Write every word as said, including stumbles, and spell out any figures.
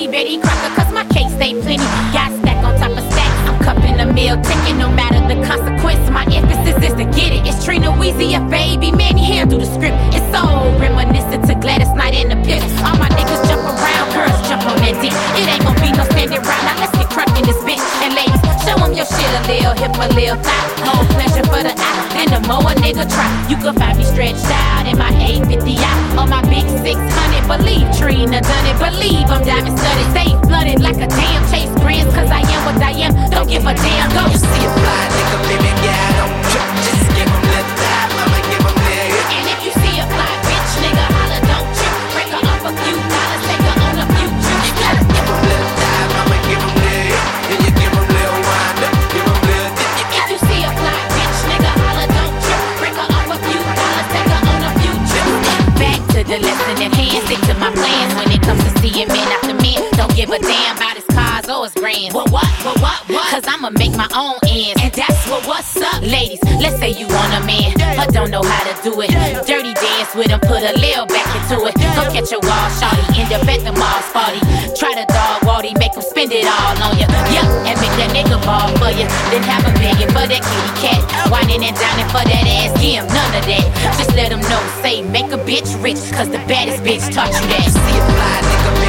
me Betty Crocker, cause my cakes they plenty. Got stack on top of stack, I'm cupping a meal ticket. No matter the consequence, my emphasis is to get it. It's Trina Weezy, a baby, man, you handle the script. It's so reminiscent to Gladys Knight in the pit. All my niggas jump around, girls jump on that dick. It ain't gon' be no standing round, now let's get crunk in this bitch. And ladies, show them your shit a little, hip a little thigh. More pleasure for the eye, and the more a nigga try. You can find me stretched out in my eight fifty i on my big six hundred. Believe Trina done it, believe I'm diamond studded. Stay flooded like a damn chase brands, cause I am what I am, don't give a damn, go. You see a fly nigga, baby, yeah, don't trip, just give him the time, I'ma give him the hit. And if you see a fly bitch, nigga, holla, don't trip, break her up a few dollars, take her on a few trips. You gotta give him the time, I'ma give him the hit. And you give him the wind up, give him the hit. If you see a fly bitch, nigga, holla, don't trip, break her up a few dollars, take her on a few trips. Back to the lesson at hand, stick to my plans when it comes to seeing men after men. Don't give a damn about his cars or his brands. Well, what, well, what, what? Cause I'ma make my own ends. And that's what, what's up, ladies. Let's say you want a man, but don't know how to do it. Dirty dance with him, put a lil back into it. Go catch your wall, shawty, end up at the mall's party. Try to dog Walty, make him spend it all on ya. Yup, and make that nigga ball for ya. Then have a million for that kitty cat. Whining and dining for that ass, give him none of that. Just let him know, say, make a bitch rich, cause the baddest bitch taught you that. See a fly nigga.